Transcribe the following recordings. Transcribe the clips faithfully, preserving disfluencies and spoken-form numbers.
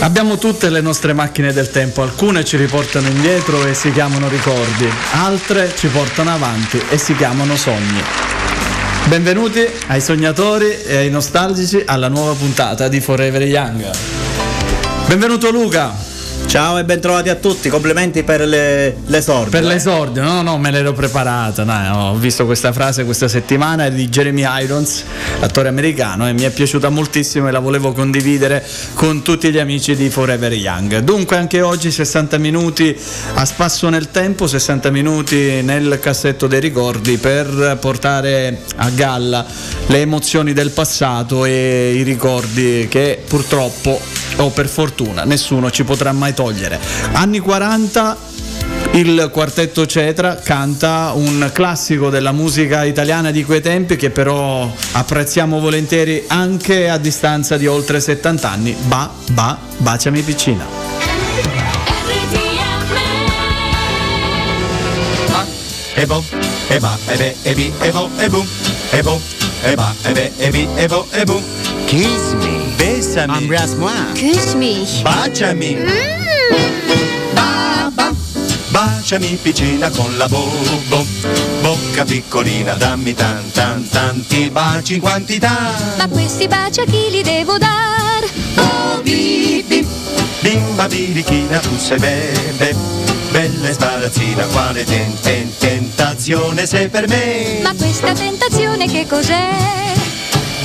Abbiamo tutte le nostre macchine del tempo, alcune ci riportano indietro e si chiamano ricordi, altre ci portano avanti e si chiamano sogni. Benvenuti ai sognatori e ai nostalgici alla nuova puntata di Forever Young. Benvenuto Luca. Ciao e bentrovati a tutti, complimenti per le, l'esordio. Per eh? l'esordio, no no, me l'ero preparata, no, ho visto questa frase questa settimana, è di Jeremy Irons, l'attore americano, e mi è piaciuta moltissimo e la volevo condividere con tutti gli amici di Forever Young. Dunque anche oggi sessanta minuti a spasso nel tempo, sessanta minuti nel cassetto dei ricordi per portare a galla le emozioni del passato e i ricordi che purtroppo, o per fortuna, nessuno ci potrà mai togliere. Anni quaranta, il Quartetto Cetra canta un classico della musica italiana di quei tempi che però apprezziamo volentieri anche a distanza di oltre settanta anni. Ba, ba, baciami piccina. Ba, e bo, e ba, e be, e bi, e bo, e bu, e bo, e ba, e be, e bi, e bo, e bu. Kiss me. Besami. Embrasse-moi. Kiss me. Baciami. Baciami piccina con la bo, bo, bocca piccolina, dammi tan tan tanti baci in quantità. Ma questi baci a chi li devo dar? Oh bip bip, bimba birichina tu sei bebe, bella e sparazzina, quale ten, ten, tentazione sei per me. Ma questa tentazione che cos'è?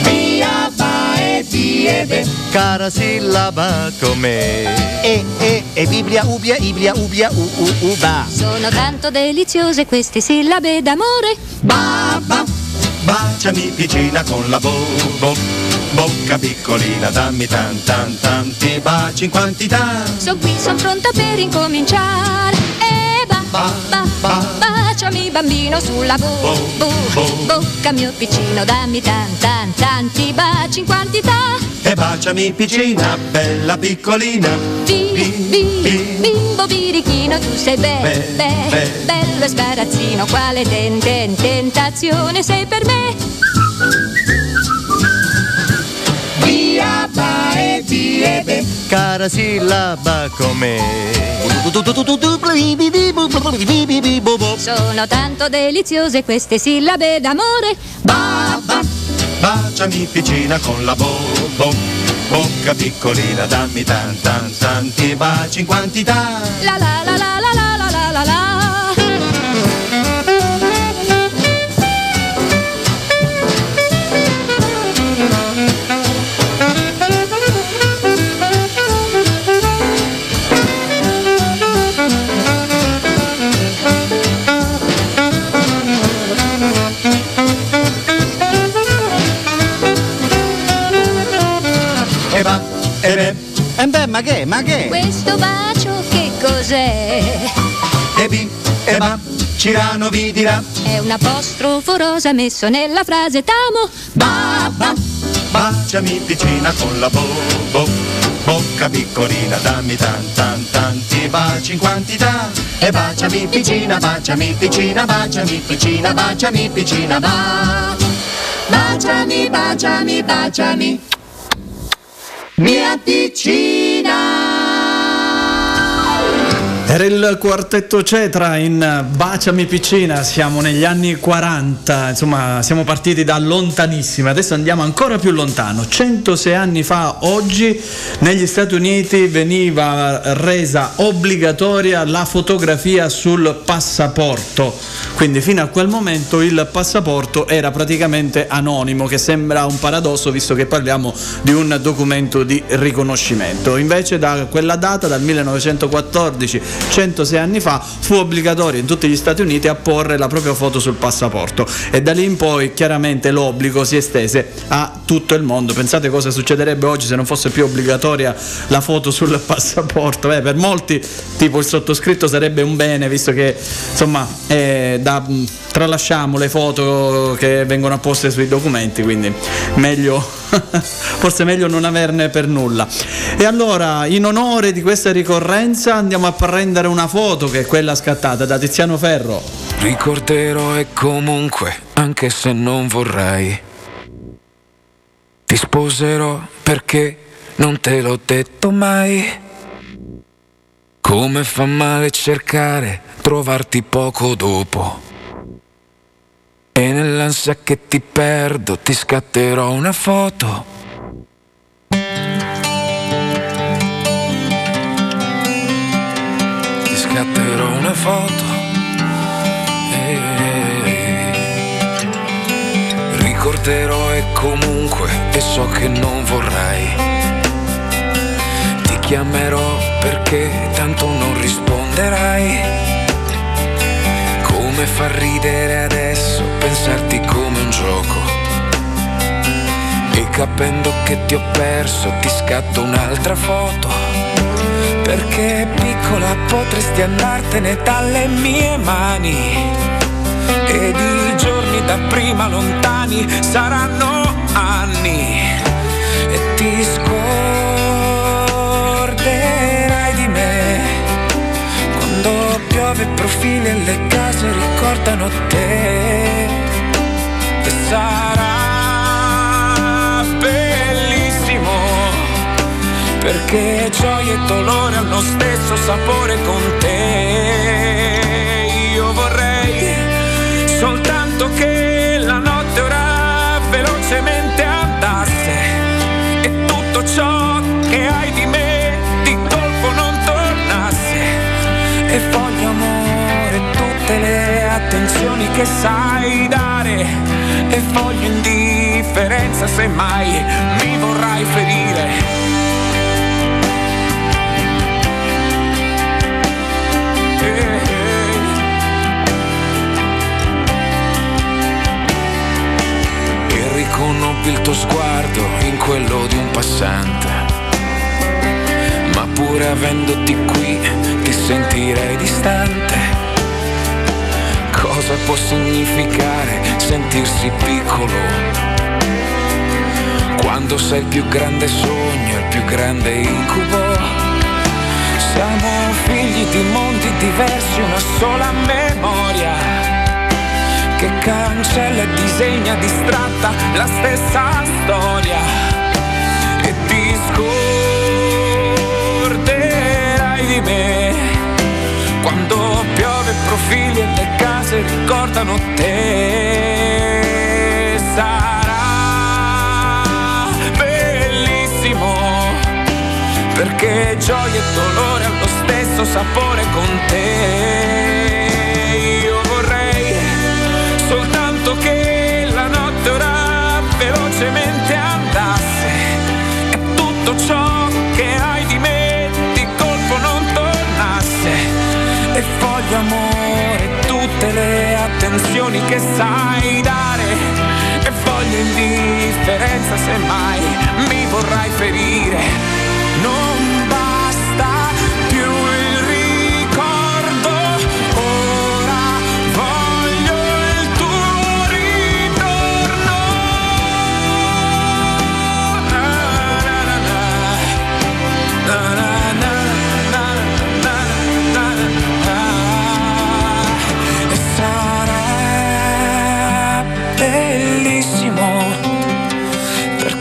Via ba e diebe, cara sillaba come e e e biblia ubia iblia ubia u u uba. Sono tanto deliziose queste sillabe d'amore. Ba ba, baciami piccina con la bo, bo, bocca piccolina, dammi tan tan tanti baci in quantità. Son qui, son pronta per incominciare. E ba ba ba, ba. Baciami bambino sulla bo, bo, bo, bo, bocca mio piccino, dammi tan tan tanti baci in quantità. E baciami piccina, bella piccolina. Bi, bi, bi, bimbo birichino, tu sei be, be, be, be, bello e sparazzino, quale ten, ten, tentazione sei per me. Via, ba e via, be, cara sillaba come. Sono tanto deliziose queste sillabe d'amore. Ba, ba, baciami piccina con la bo, bo, bocca piccolina, dammi tan tan tanti baci in quantità. La la la la la la la la la la. E beh, ma che, ma che? Questo bacio che cos'è? E bi, e ba, Cirano vi dirà. È un apostrofo rosa messo nella frase t'amo. Ba, ba, baciami piccina con la bo, bo, bocca piccolina, dammi tan tan tanti baci in quantità. E baciami piccina, baciami piccina, baciami piccina, baciami piccina, ba. Baciami, baciami, baciami. Mia piccina. Era il Quartetto Cetra in Baciami piccina. Siamo negli anni quaranta, insomma siamo partiti da lontanissima, adesso andiamo ancora più lontano. Centosei anni fa oggi negli Stati Uniti veniva resa obbligatoria la fotografia sul passaporto, quindi fino a quel momento il passaporto era praticamente anonimo, che sembra un paradosso visto che parliamo di un documento di riconoscimento. Invece da quella data, dal millenovecentoquattordici centosei anni fa fu obbligatorio in tutti gli Stati Uniti a porre la propria foto sul passaporto, e da lì in poi chiaramente l'obbligo si estese a tutto il mondo. Pensate cosa succederebbe oggi se non fosse più obbligatoria la foto sul passaporto. Eh, per molti, tipo il sottoscritto, sarebbe un bene, visto che insomma eh, da, tralasciamo le foto che vengono apposte sui documenti, quindi meglio forse meglio non averne per nulla. E allora, in onore di questa ricorrenza, andiamo a prendere una foto che è quella scattata da Tiziano Ferro. Ricorderò e comunque, anche se non vorrai, ti sposerò perché non te l'ho detto mai. Come fa male cercare, trovarti poco dopo, e nell'ansia che ti perdo ti scatterò una foto. Ti scatterò una foto e... Ricorderò e comunque, e so che non vorrai, ti chiamerò perché tanto non risponderai. Come fa ridere adesso pensarti come un gioco, e capendo che ti ho perso ti scatto un'altra foto. Perché piccola potresti andartene dalle mie mani, ed i giorni da prima lontani saranno anni, e ti scorderai di me. Quando piove profili e le case ricordano te, e sarà bellissimo, perché gioia e dolore hanno lo stesso sapore con te. Io vorrei soltanto che la notte ora velocemente andasse, e tutto ciò che hai di me di colpo non tornasse, e voglio amore tutte le attenzioni che sai dare, e voglio indifferenza se mai mi vorrai ferire. Riconobbi il tuo sguardo in quello di un passante, ma pur avendoti qui ti sentirei distante. Cosa può significare sentirsi piccolo, quando sei il più grande sogno, il più grande incubo? Siamo figli di mondi diversi, una sola memoria che cancella e disegna distratta la stessa storia, e ti scorderai di me. Quando piove profili e le case ricordano te, sarà bellissimo, perché gioia e dolore hanno lo stesso sapore con te. Io soltanto che la notte ora velocemente andasse, e tutto ciò che hai di me di colpo non tornasse, e voglio amore tutte le attenzioni che sai dare, e voglio indifferenza se mai mi vorrai ferire. Non basta più il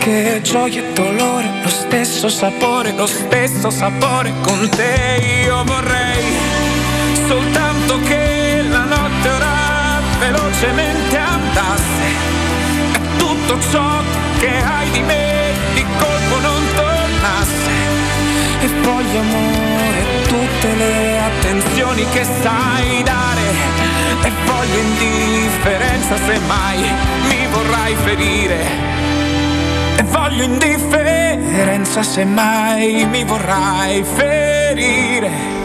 che gioia e dolore, lo stesso sapore, lo stesso sapore con te. Io vorrei soltanto che la notte ora velocemente andasse, e tutto ciò che hai di me di colpo non tornasse, e voglio amore tutte le attenzioni che sai dare, e voglio indifferenza se mai mi vorrai ferire. E voglio indifferenza se mai mi vorrai ferire.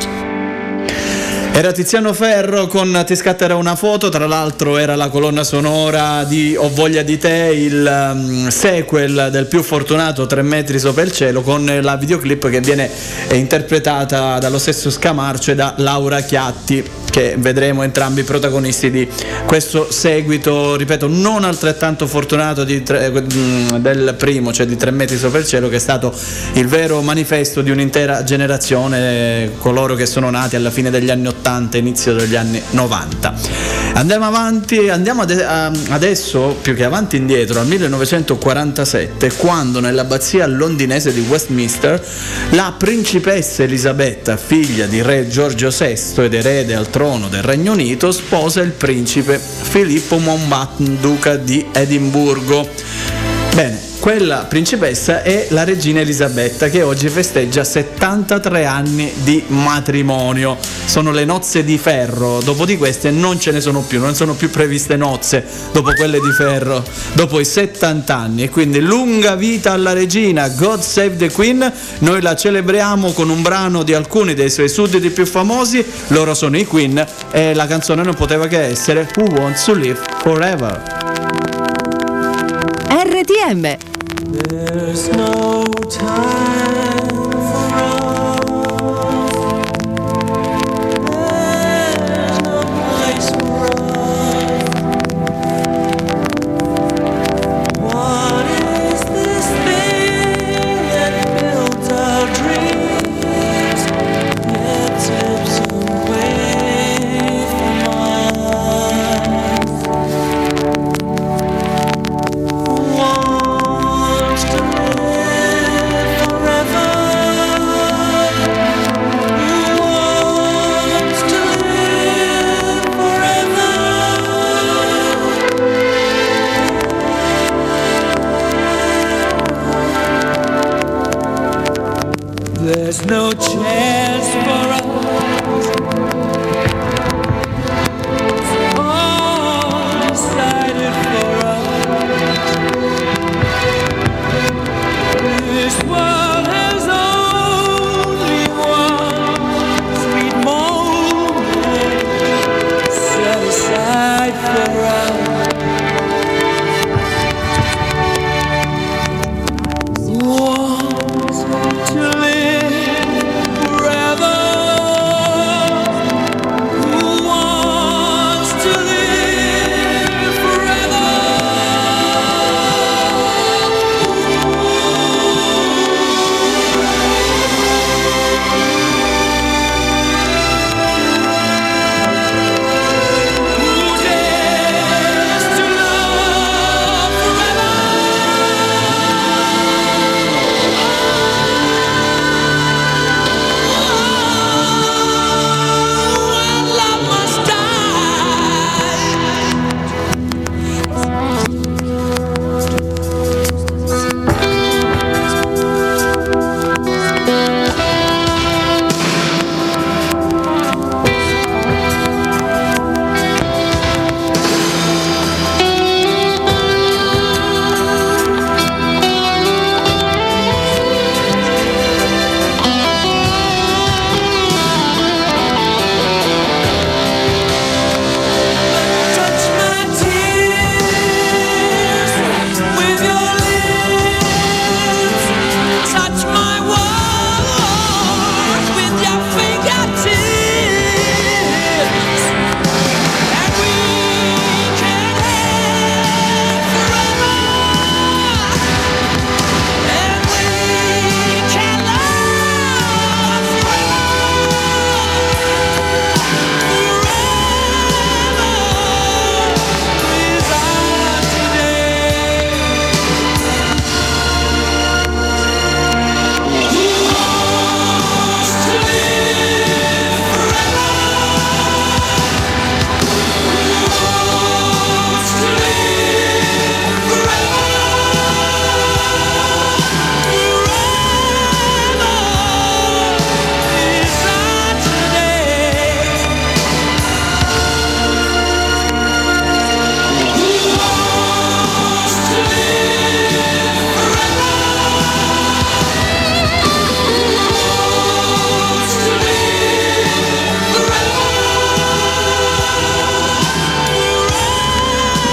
Era Tiziano Ferro con Ti scatterà una foto, tra l'altro era la colonna sonora di Ho voglia di te, il um, sequel del più fortunato Tre metri sopra il cielo, con la videoclip che viene interpretata dallo stesso Scamarcio e da Laura Chiatti, che vedremo entrambi protagonisti di questo seguito, ripeto, non altrettanto fortunato di tre, del primo, cioè di Tre metri sopra il cielo, che è stato il vero manifesto di un'intera generazione, coloro che sono nati alla fine degli anni ottanta, inizio degli anni novanta. Andiamo avanti, andiamo ad, a, adesso, più che avanti indietro, al millenovecentoquarantasette, quando nell'abbazia londinese di Westminster la principessa Elisabetta, figlia di re Giorgio sesto ed erede al trono del Regno Unito, sposa il principe Filippo Mountbatten, duca di Edimburgo. Bene, quella principessa è la regina Elisabetta, che oggi festeggia settantatré anni di matrimonio. Sono le nozze di ferro, dopo di queste non ce ne sono più, non sono più previste nozze dopo quelle di ferro, dopo i settanta anni. E quindi lunga vita alla regina, God Save the Queen. Noi la celebriamo con un brano di alcuni dei suoi sudditi più famosi, loro sono i Queen, e la canzone non poteva che essere Who Wants to Live Forever. R T M. There's no time for us. There's no place for us. What is this thing that builds our dreams, yet tips away from us? Whoa. There's no chance for us. It's all decided for us. This world has only one sweet moment set aside for us. You want to live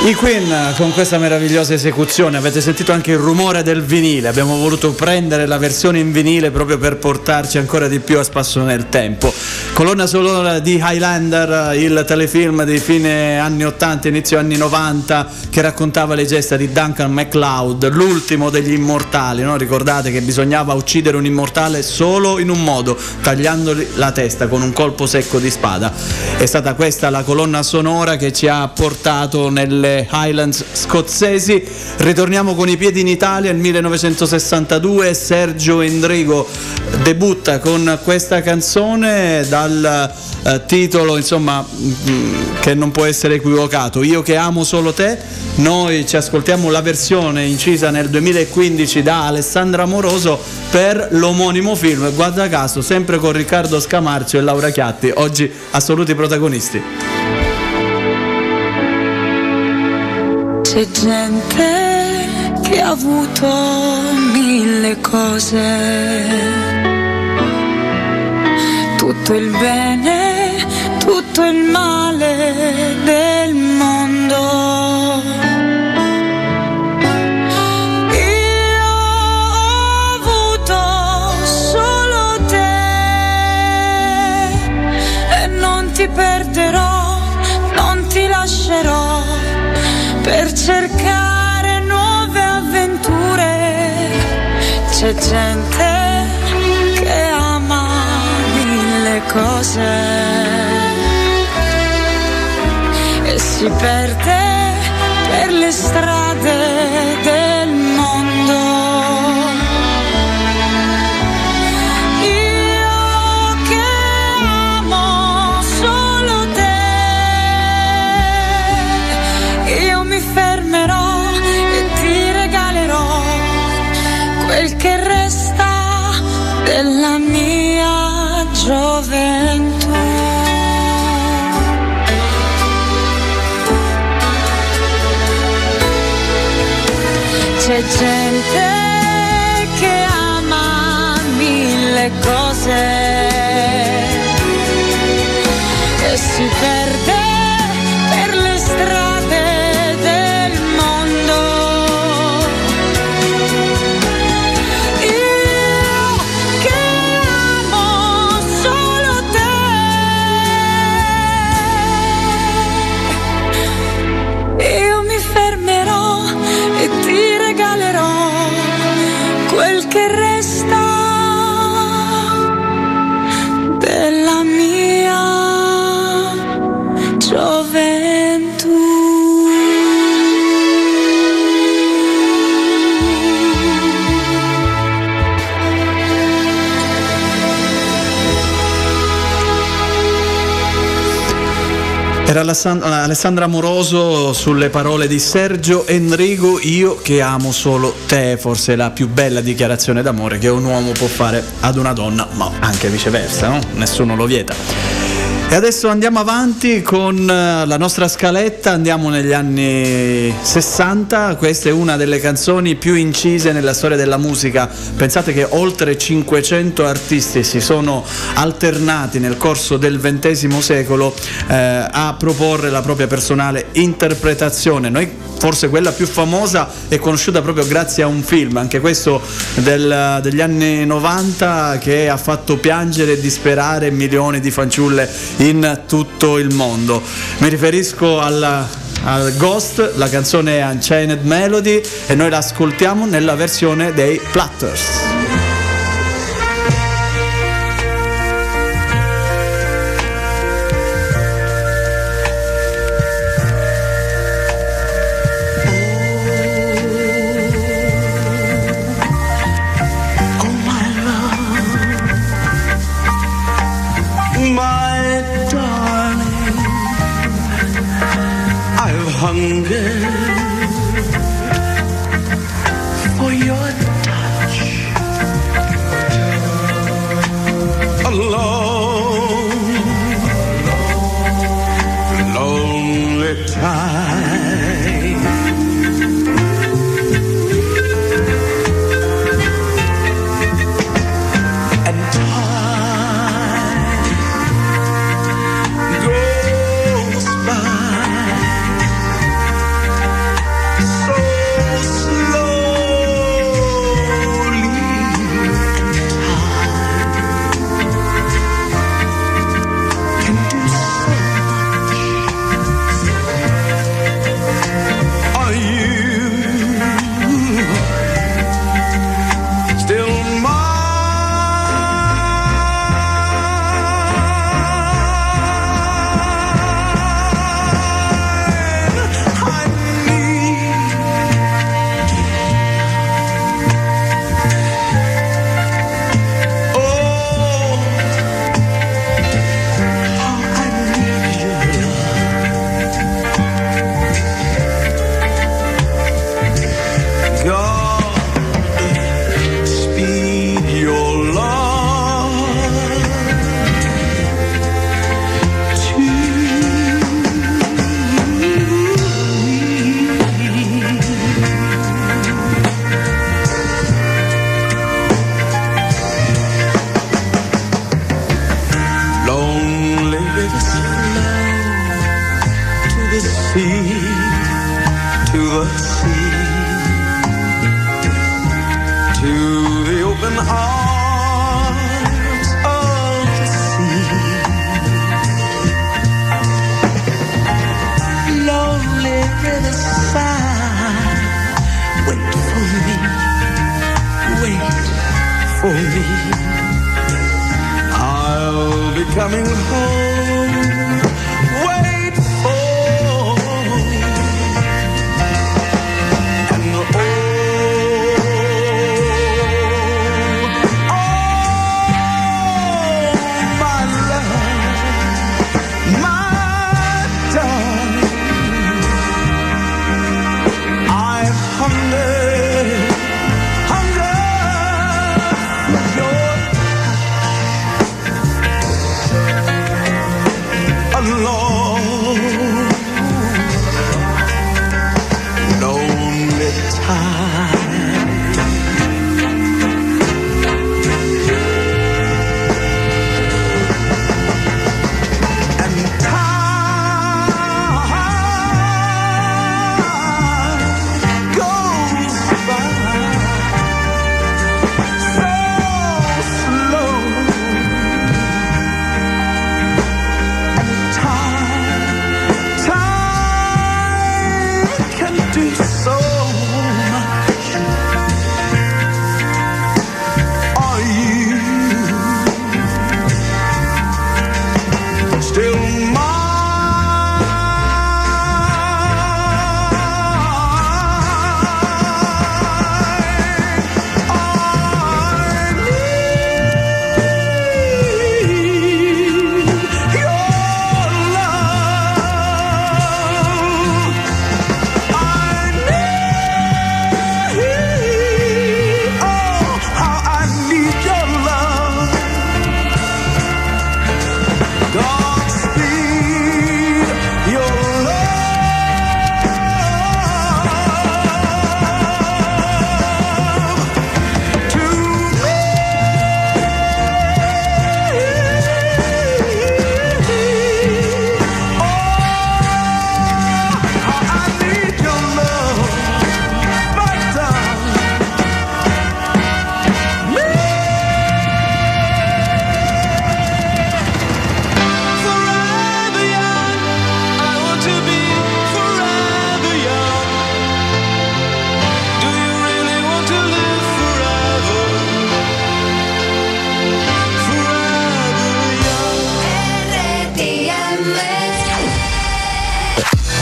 I Queen con questa meravigliosa esecuzione. Avete sentito anche il rumore del vinile, abbiamo voluto prendere la versione in vinile proprio per portarci ancora di più a spasso nel tempo. Colonna sonora di Highlander, il telefilm di fine anni ottanta, inizio anni novanta, che raccontava le gesta di Duncan MacLeod, l'ultimo degli immortali, no? Ricordate che bisognava uccidere un immortale solo in un modo, tagliandogli la testa con un colpo secco di spada. È stata questa la colonna sonora che ci ha portato nelle Highlands scozzesi. Ritorniamo con i piedi in Italia nel millenovecentosessantadue. Sergio Endrigo debutta con questa canzone dal eh, titolo, insomma, che non può essere equivocato, Io che amo solo te. Noi ci ascoltiamo la versione incisa nel duemilaquindici da Alessandra Moroso per l'omonimo film, guarda caso sempre con Riccardo Scamarcio e Laura Chiatti, oggi assoluti protagonisti. C'è gente che ha avuto mille cose, tutto il bene, tutto il male del mondo. Io ho avuto solo te e non ti perderò, non ti lascerò, per cercare nuove avventure. C'è gente che ama mille cose e si perde per le strade del mondo. Io che amo solo te, io mi fermerò e ti regalerò quel che resta della mia gioventù. C'è gente che ama mille cose e si perde per le strade del mondo. Io che amo solo te, io mi fermerò e ti regalerò quel che resta della mia gioventù. Era Alessandra Moroso sulle parole di Sergio Endrigo, Io che amo solo te, forse la più bella dichiarazione d'amore che un uomo può fare ad una donna, ma anche viceversa, no? Nessuno lo vieta. E adesso andiamo avanti con la nostra scaletta, andiamo negli anni sessanta. Questa è una delle canzoni più incise nella storia della musica. Pensate che oltre cinquecento artisti si sono alternati nel corso del ventesimo secolo eh, a proporre la propria personale interpretazione. Noi forse quella più famosa è conosciuta proprio grazie a un film, anche questo del, degli anni novanta, che ha fatto piangere e disperare milioni di fanciulle in tutto il mondo. Mi riferisco alla, al Ghost, la canzone Unchained Melody, e noi la ascoltiamo nella versione dei Platters. to the sea, to the open arms of the sea. Lonely riverside, wait for me, wait for me, I'll be coming home.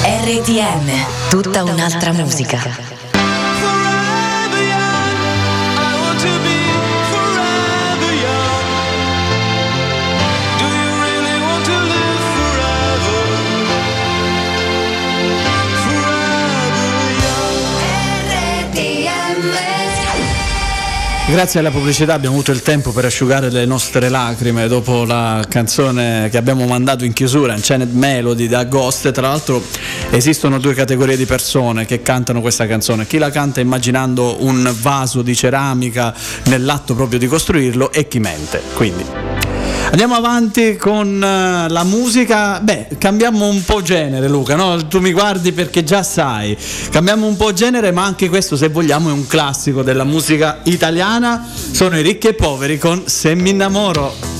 R T M, tutta un'altra musica. Forever young, I want to be forever young. Do you really want to live forever? Forever young. Grazie alla pubblicità abbiamo avuto il tempo per asciugare le nostre lacrime dopo la canzone che abbiamo mandato in chiusura, Unchained Melody da Ghost. Tra l'altro esistono due categorie di persone che cantano questa canzone: chi la canta immaginando un vaso di ceramica nell'atto proprio di costruirlo, e chi mente. Quindi andiamo avanti con la musica. Beh, cambiamo un po' genere, Luca, no? Tu mi guardi perché già sai, cambiamo un po' genere, ma anche questo, se vogliamo, è un classico della musica italiana. Sono i Ricchi e Poveri con Se mi innamoro.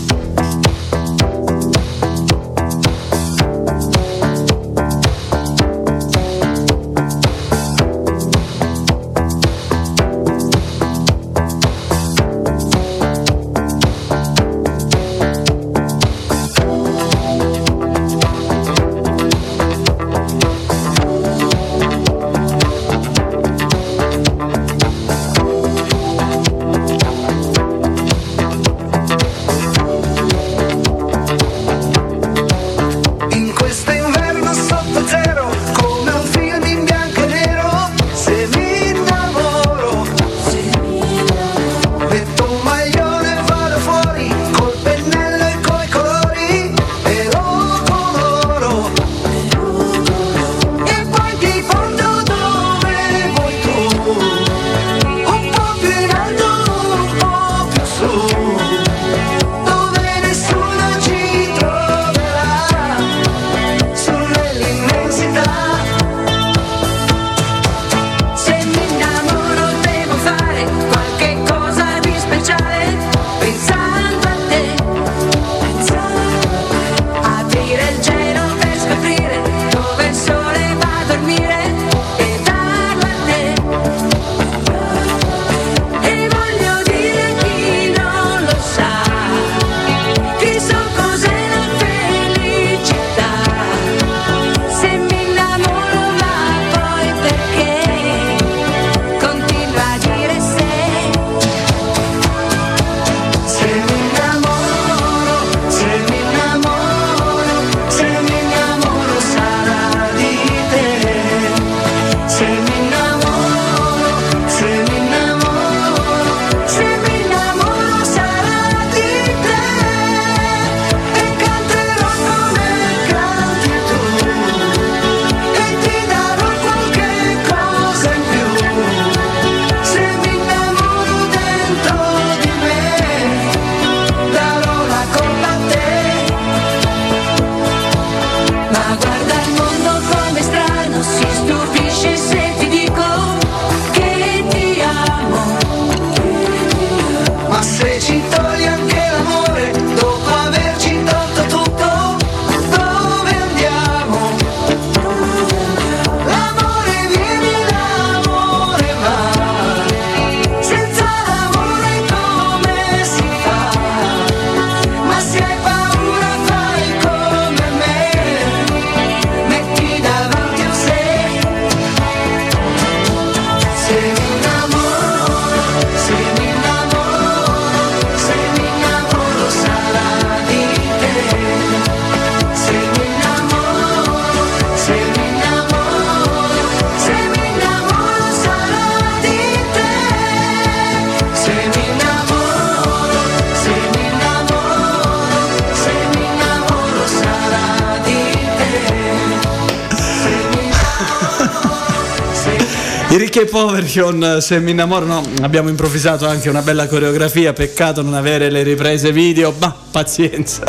I Ricchi e Poveri con Se mi innamoro. No, abbiamo improvvisato anche una bella coreografia, peccato non avere le riprese video, ma pazienza.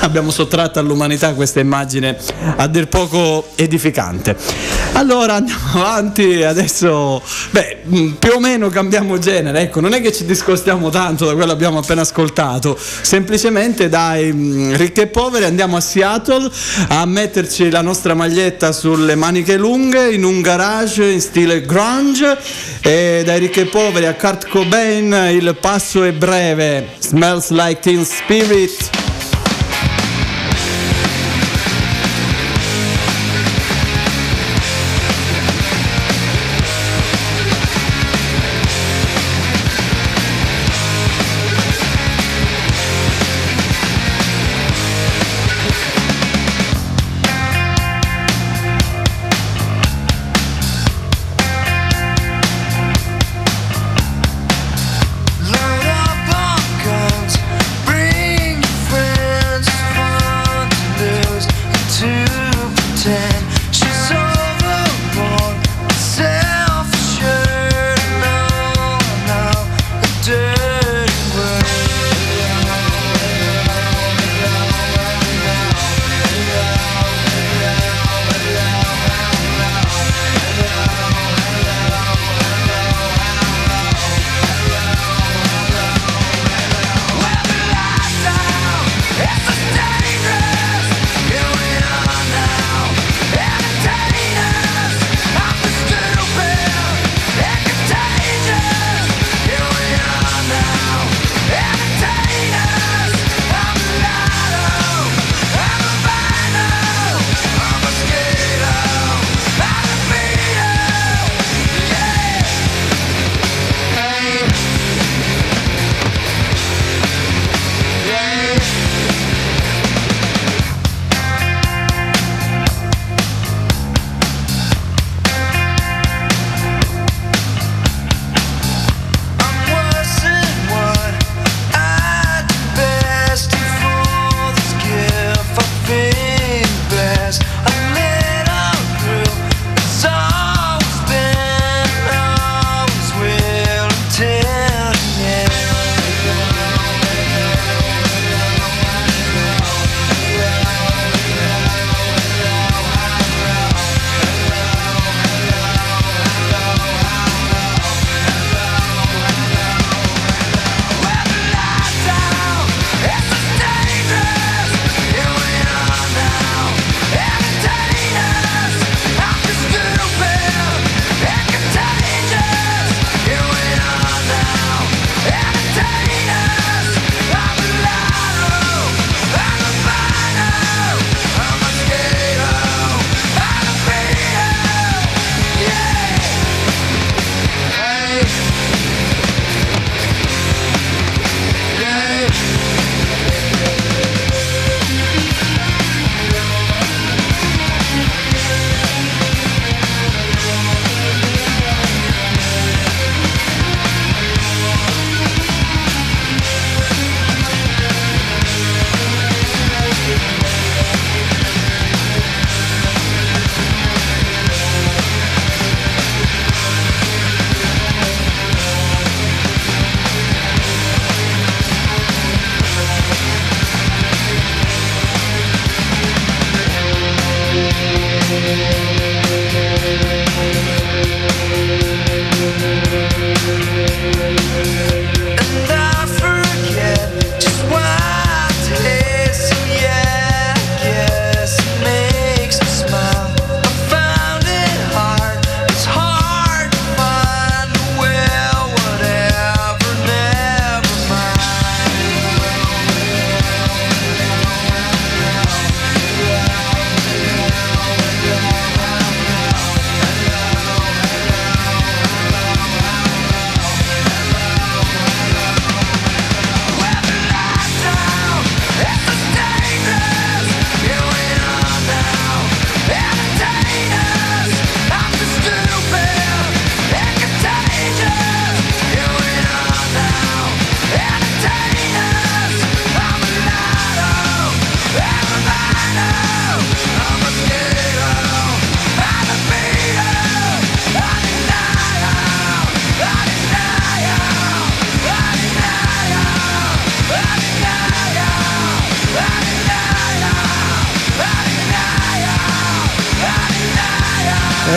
Abbiamo sottratto all'umanità questa immagine a dir poco edificante. Allora andiamo avanti adesso, beh, più o meno cambiamo genere, ecco, non è che ci discostiamo tanto da quello che abbiamo appena ascoltato, semplicemente dai Ricchi e Poveri andiamo a Seattle a metterci la nostra maglietta sulle maniche lunghe in un garage in stile grunge, e dai Ricchi e Poveri a Kurt Cobain il passo è breve, Smells Like Teen Spirit. Load up on guns, bring your friends.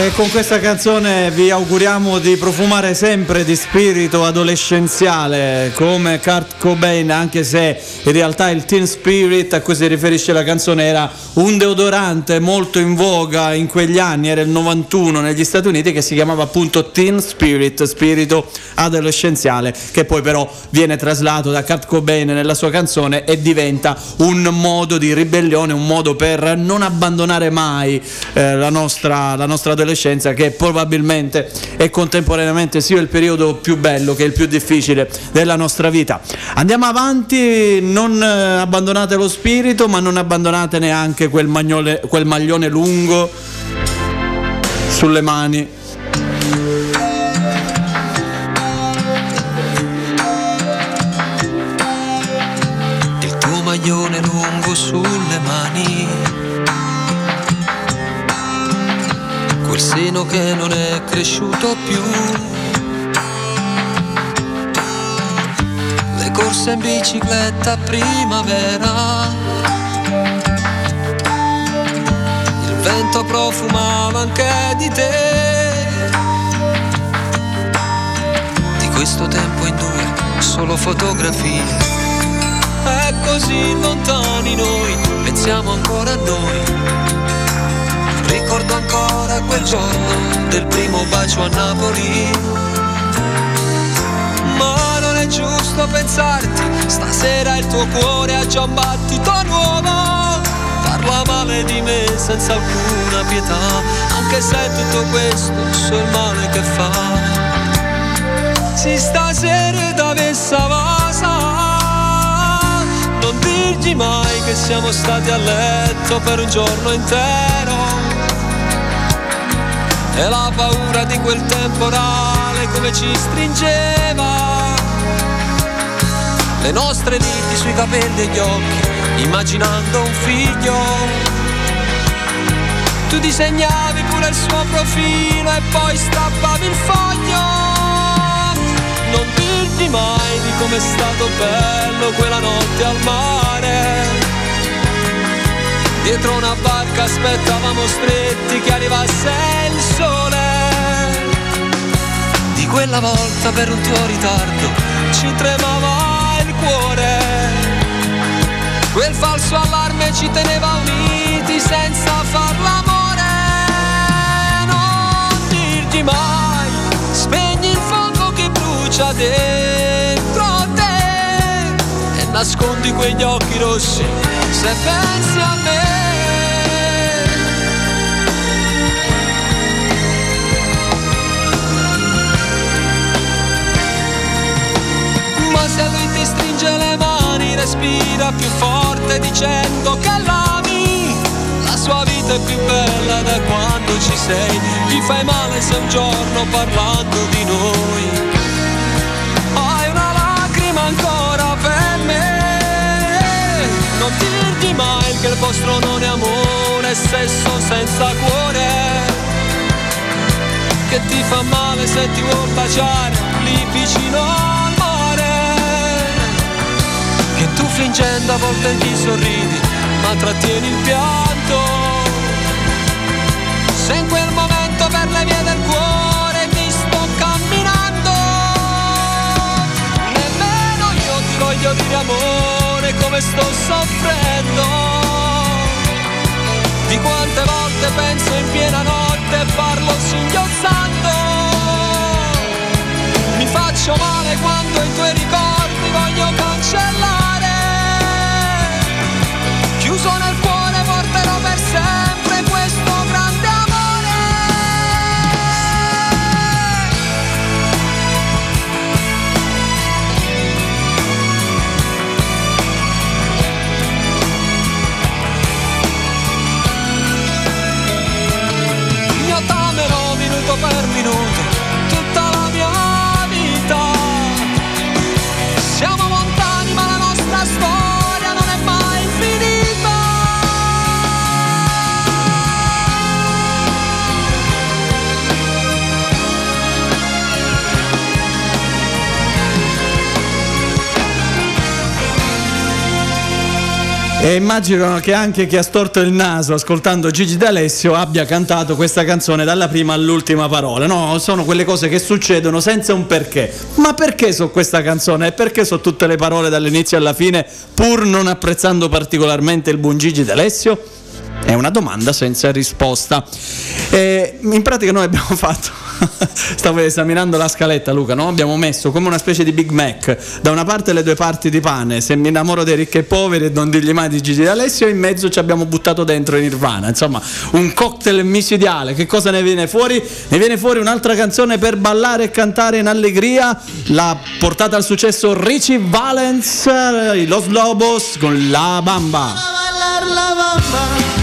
E con questa canzone vi auguriamo di profumare sempre di spirito adolescenziale come Kurt Cobain, anche se in realtà il Teen Spirit, a cui si riferisce la canzone, era un deodorante molto in voga in quegli anni, era il novantuno negli Stati Uniti, che si chiamava appunto Teen Spirit, spirito adolescenziale, che poi però viene traslato da Kurt Cobain nella sua canzone e diventa un modo di ribellione, un modo per non abbandonare mai eh, la nostra, la nostra adolescenza, che probabilmente è contemporaneamente sia il periodo più bello che il più difficile della nostra vita. Andiamo avanti, non abbandonate lo spirito, ma non abbandonate neanche quel, magnole, quel maglione lungo sulle mani. Il tuo maglione lungo sulle mani, quel seno che non è cresciuto più, le corse in bicicletta a primavera, il vento profumava anche di te, di questo tempo in due solo fotografie. È così lontani noi, pensiamo ancora a noi, ricordo ancora quel giorno del primo bacio a Napoli. Ma non è giusto pensarti, stasera il tuo cuore ha già un battito nuovo, parla male di me senza alcuna pietà, anche se tutto questo so il male che fa. Se stasera t'avesse avasa, non dirgli mai che siamo stati a letto per un giorno intero, e la paura di quel temporale come ci stringeva, le nostre liti sui capelli e gli occhi, immaginando un figlio. Tu disegnavi pure il suo profilo e poi strappavi il foglio. Non dirti mai di com'è stato bello quella notte al mare, dietro una barca aspettavamo stretti che arrivasse il sole. Di quella volta per un tuo ritardo ci tremava il cuore, quel falso allarme ci teneva uniti senza far l'amore. Non dirti mai, spegni il fuoco che brucia dentro te e nascondi quegli occhi rossi se pensi a me. Ma se lui ti stringe le mani, respira più forte dicendo che l'ami, la sua vita è più bella da quando ci sei. Gli fai male se un giorno parlando di noi hai una lacrima ancora per me. Non dirti mai che il vostro non è amore, è sesso senza cuore, che ti fa male se ti vuol baciare lì vicino, che tu fingendo a volte ti sorridi ma trattieni il pianto. Se in quel momento per le vie del cuore ti sto camminando, nemmeno io ti voglio dire amore come sto soffrendo, di quante volte penso in piena notte e parlo singhiozzando. Mi faccio male quando i tuoi ricordi voglio cancellare, chiuso nel cuore porterò per sempre questo grande amore. E immagino che anche chi ha storto il naso ascoltando Gigi D'Alessio abbia cantato questa canzone dalla prima all'ultima parola. No, sono quelle cose che succedono senza un perché. Ma perché so questa canzone? E perché so tutte le parole dall'inizio alla fine, pur non apprezzando particolarmente il buon Gigi D'Alessio? È una domanda senza risposta. E in pratica noi abbiamo fatto... Stavo esaminando la scaletta, Luca, no? Abbiamo messo come una specie di Big Mac: da una parte le due parti di pane, Se mi innamoro dei Ricchi e Poveri e Non dirgli mai di Gigi D'Alessio, e in mezzo ci abbiamo buttato dentro Nirvana. Insomma, un cocktail micidiale. Che cosa ne viene fuori? Ne viene fuori un'altra canzone per ballare e cantare in allegria, la portata al successo Richie Valens, Los Lobos, con La Bamba. La Bamba.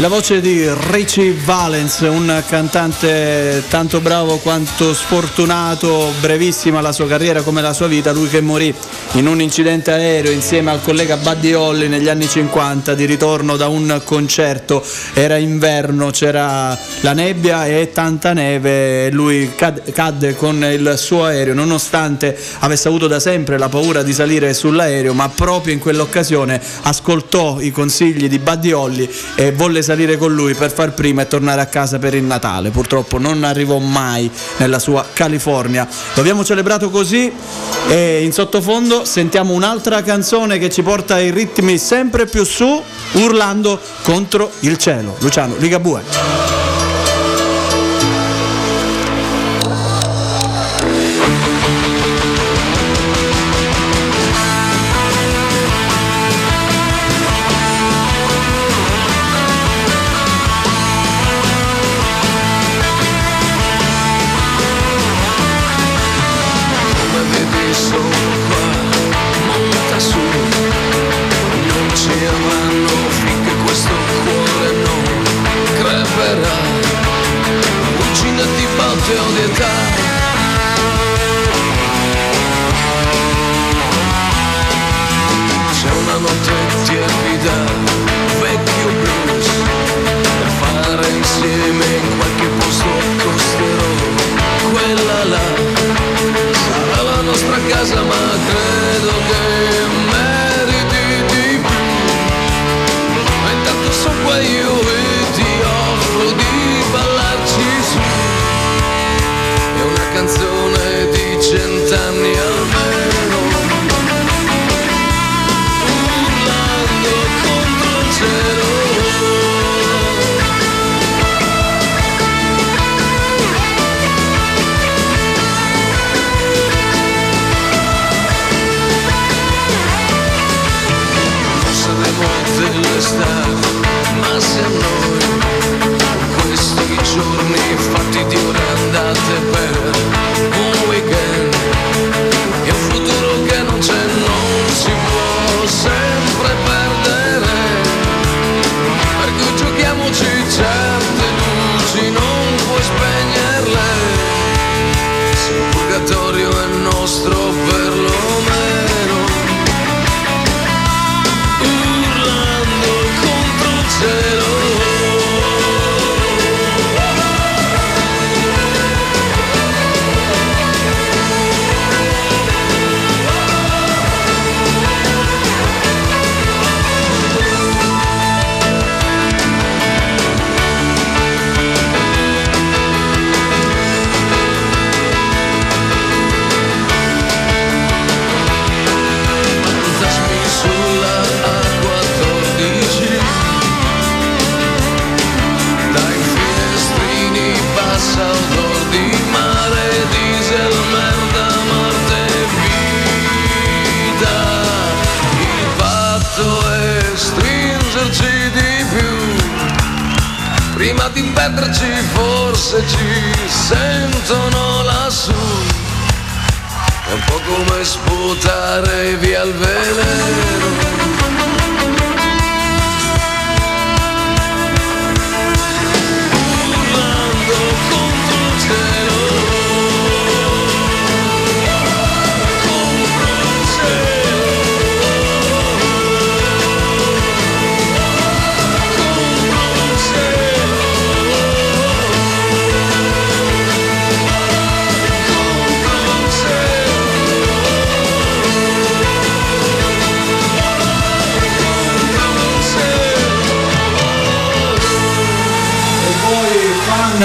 È la voce di Richie Valens, un cantante tanto bravo quanto sfortunato, brevissima la sua carriera come la sua vita, lui che morì in un incidente aereo insieme al collega Buddy Holly negli anni cinquanta di ritorno da un concerto. Era inverno, c'era la nebbia e tanta neve e lui cad- cadde con il suo aereo, nonostante avesse avuto da sempre la paura di salire sull'aereo, ma proprio in quell'occasione ascoltò i consigli di Buddy Holly e volle salire con lui per far prima e tornare a casa per il Natale. Purtroppo non arrivò mai nella sua California. Lo abbiamo celebrato così e in sottofondo sentiamo un'altra canzone che ci porta ai ritmi sempre più su, urlando contro il cielo. Luciano Ligabue.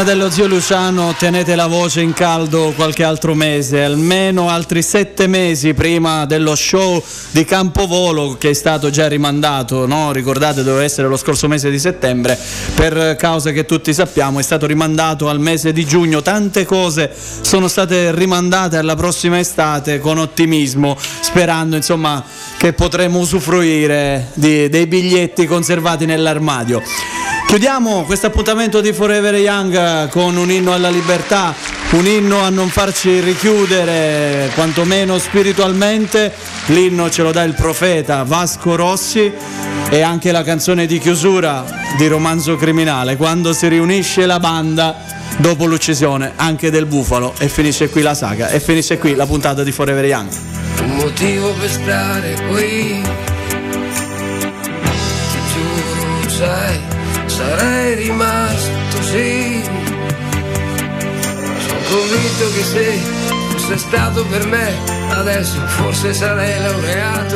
Dello zio Luciano, tenete la voce in caldo qualche altro mese, almeno altri sette mesi prima dello show di Campovolo, che è stato già rimandato, no? Ricordate, doveva essere lo scorso mese di settembre, per cause che tutti sappiamo è stato rimandato al mese di giugno. Tante cose sono state rimandate alla prossima estate con ottimismo, sperando insomma che potremo usufruire di, dei biglietti conservati nell'armadio. Chiudiamo questo appuntamento di Forever Young con un inno alla libertà, un inno a non farci richiudere, quantomeno spiritualmente. L'inno ce lo dà il profeta Vasco Rossi. è anche la canzone di chiusura di Romanzo Criminale, quando si riunisce la banda dopo l'uccisione anche del bufalo, e finisce qui la saga e finisce qui la puntata di Forever Young. Un motivo per stare qui, tu sai, sarei rimasto sì. Sono convinto che se fosse stato per me adesso forse sarei laureato,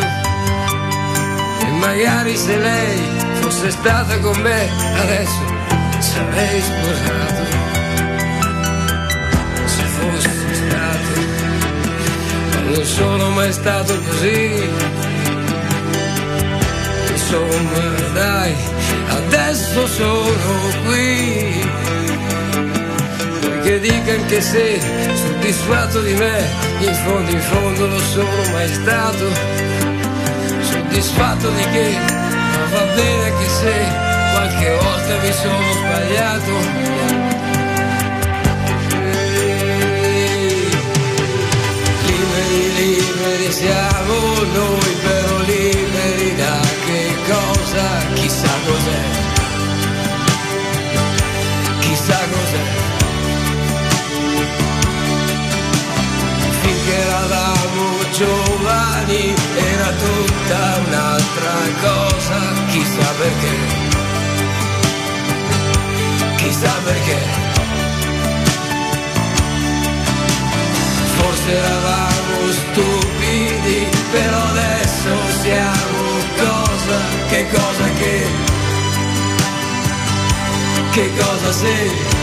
e magari se lei fosse stata con me adesso sarei sposato. Non sono mai stato così, insomma dai, adesso sono qui, perché dica anche se soddisfatto di me, in fondo in fondo non sono mai stato, soddisfatto di che, ma va bene anche se qualche volta mi sono sbagliato. Liberi siamo noi, però liberi da che cosa? Chissà cos'è, chissà cos'è. Finché eravamo giovani era tutta un'altra cosa, chissà perché, chissà perché. Forse eravamo stupidi, però adesso siamo cosa, che cosa che, che cosa sei.